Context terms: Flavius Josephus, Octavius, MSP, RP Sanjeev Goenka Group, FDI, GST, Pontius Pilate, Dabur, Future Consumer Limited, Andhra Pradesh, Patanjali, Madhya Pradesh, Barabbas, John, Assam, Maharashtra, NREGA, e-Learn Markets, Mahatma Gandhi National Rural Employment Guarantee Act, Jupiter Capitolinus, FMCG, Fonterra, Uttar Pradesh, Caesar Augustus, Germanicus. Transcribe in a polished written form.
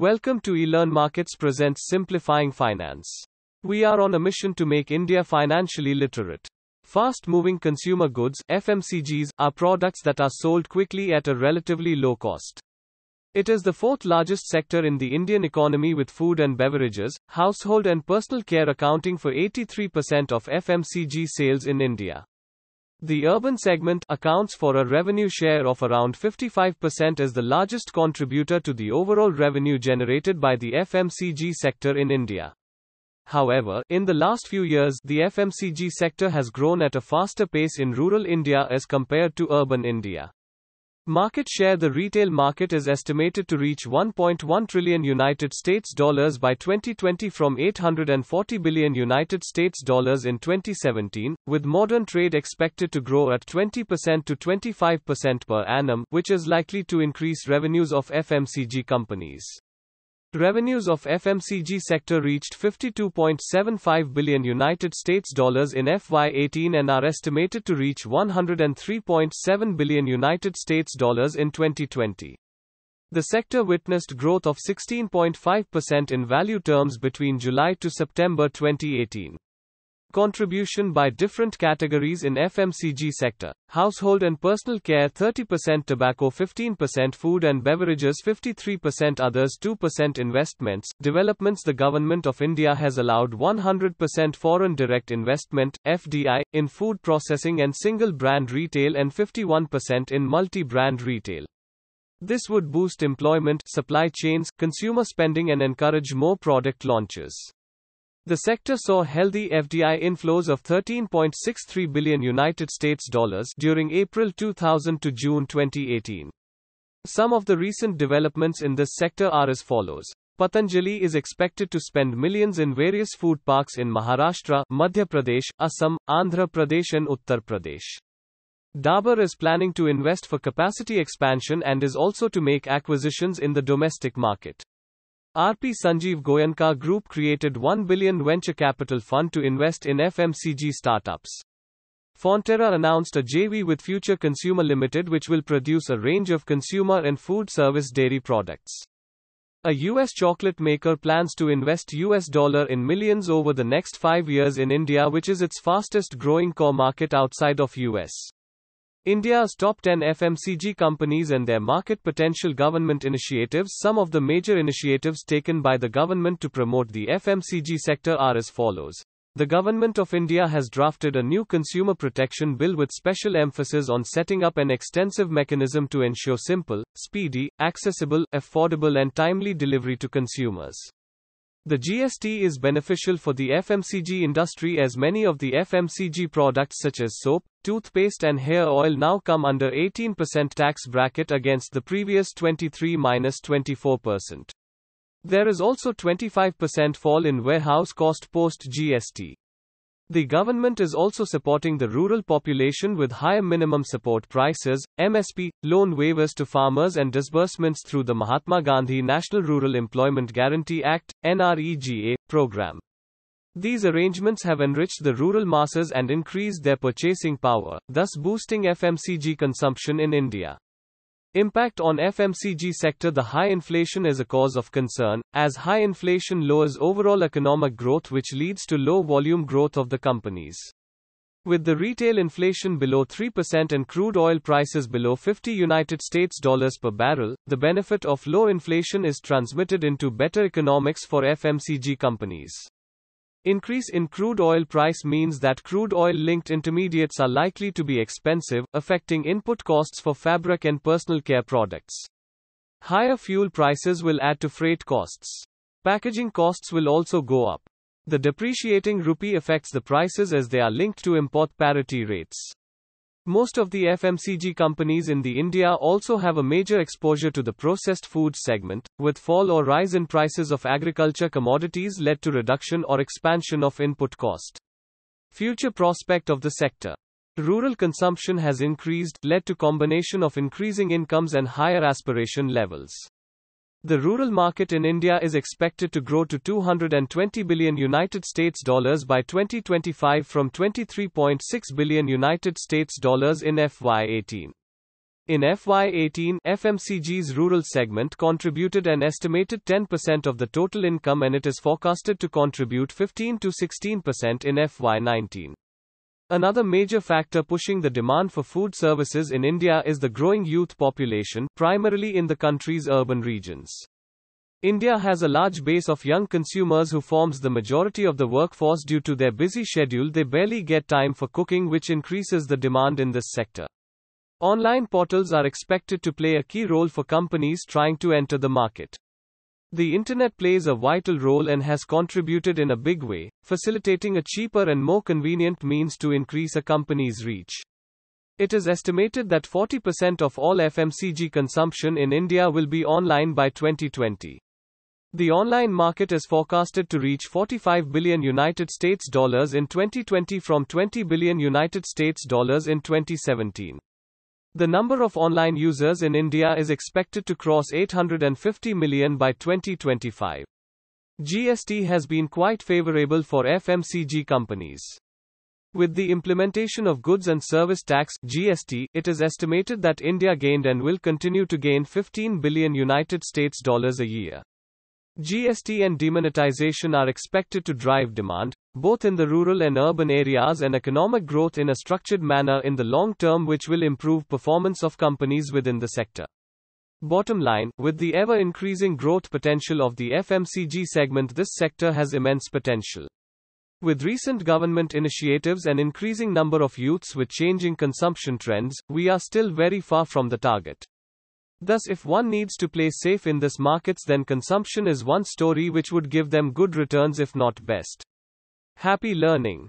Welcome to e-Learn Markets presents Simplifying Finance. We are on a mission to make India financially literate. Fast-moving consumer goods (FMCGs) are products that are sold quickly at a relatively low cost. It is the fourth largest sector in the Indian economy, with food and beverages, household and personal care accounting for 83% of FMCG sales in India. The urban segment accounts for a revenue share of around 55% as the largest contributor to the overall revenue generated by the FMCG sector in India. However, in the last few years, the FMCG sector has grown at a faster pace in rural India as compared to urban India. Market share: the retail market is estimated to reach $1.1 trillion by 2020 from $840 billion in 2017, with modern trade expected to grow at 20% to 25% per annum, which is likely to increase revenues of FMCG companies. Revenues of FMCG sector reached $52.75 billion in FY18 and are estimated to reach $103.7 billion in 2020. The sector witnessed growth of 16.5% in value terms between July to September 2018. Contribution by different categories in FMCG sector: household and personal care 30%, tobacco 15%, food and beverages 53%, others 2%. Investments, developments: the Government of India has allowed 100% foreign direct investment (FDI) in food processing and single brand retail and 51% in multi-brand retail. This would boost employment, supply chains, consumer spending and encourage more product launches. The sector saw healthy FDI inflows of $13.63 billion during April 2000 to June 2018. Some of the recent developments in this sector are as follows. Patanjali is expected to spend millions in various food parks in Maharashtra, Madhya Pradesh, Assam, Andhra Pradesh and Uttar Pradesh. Dabur is planning to invest for capacity expansion and is also to make acquisitions in the domestic market. RP Sanjeev Goenka Group created $1 billion venture capital fund to invest in FMCG startups. Fonterra announced a JV with Future Consumer Limited, which will produce a range of consumer and food service dairy products. A US chocolate maker plans to invest $US in millions over the next 5 years in India, which is its fastest growing core market outside of US. India's top 10 FMCG companies and their market potential. Government initiatives: some of the major initiatives taken by the government to promote the FMCG sector are as follows. The Government of India has drafted a new Consumer Protection Bill with special emphasis on setting up an extensive mechanism to ensure simple, speedy, accessible, affordable and timely delivery to consumers. The GST is beneficial for the FMCG industry as many of the FMCG products such as soap, toothpaste and hair oil now come under 18% tax bracket against the previous 23-24%. There is also 25% fall in warehouse cost post-GST. The government is also supporting the rural population with higher minimum support prices, MSP, loan waivers to farmers and disbursements through the Mahatma Gandhi National Rural Employment Guarantee Act (NREGA) program. These arrangements have enriched the rural masses and increased their purchasing power, thus boosting FMCG consumption in India. Impact on FMCG sector: the high inflation is a cause of concern, as high inflation lowers overall economic growth, which leads to low volume growth of the companies. With the retail inflation below 3% and crude oil prices below $50 per barrel, the benefit of low inflation is transmitted into better economics for FMCG companies. Increase in crude oil price means that crude oil-linked intermediates are likely to be expensive, affecting input costs for fabric and personal care products. Higher fuel prices will add to freight costs. Packaging costs will also go up. The depreciating rupee affects the prices as they are linked to import parity rates. Most of the FMCG companies in India also have a major exposure to the processed food segment, with fall or rise in prices of agriculture commodities led to reduction or expansion of input cost. Future prospect of the sector: rural consumption has increased, led to combination of increasing incomes and higher aspiration levels. The rural market in India is expected to grow to $220 billion by 2025 from $23.6 billion in FY18. In FY18, FMCG's rural segment contributed an estimated 10% of the total income, and it is forecasted to contribute 15 to 16% in FY19. Another major factor pushing the demand for food services in India is the growing youth population, primarily in the country's urban regions. India has a large base of young consumers who forms the majority of the workforce. Due to their busy schedule, they barely get time for cooking, which increases the demand in this sector. Online portals are expected to play a key role for companies trying to enter the market. The internet plays a vital role and has contributed in a big way, facilitating a cheaper and more convenient means to increase a company's reach. It is estimated that 40% of all FMCG consumption in India will be online by 2020. The online market is forecasted to reach $45 billion in 2020 from $20 billion in 2017. The number of online users in India is expected to cross 850 million by 2025. GST has been quite favorable for FMCG companies. With the implementation of Goods and Service Tax (GST), it is estimated that India gained and will continue to gain $15 billion a year. GST and demonetization are expected to drive demand, both in the rural and urban areas, and economic growth in a structured manner in the long term, which will improve performance of companies within the sector. Bottom line, with the ever-increasing growth potential of the FMCG segment, this sector has immense potential. With recent government initiatives and increasing number of youths with changing consumption trends, we are still very far from the target. Thus, if one needs to play safe in this markets, then consumption is one story which would give them good returns, if not best. Happy learning.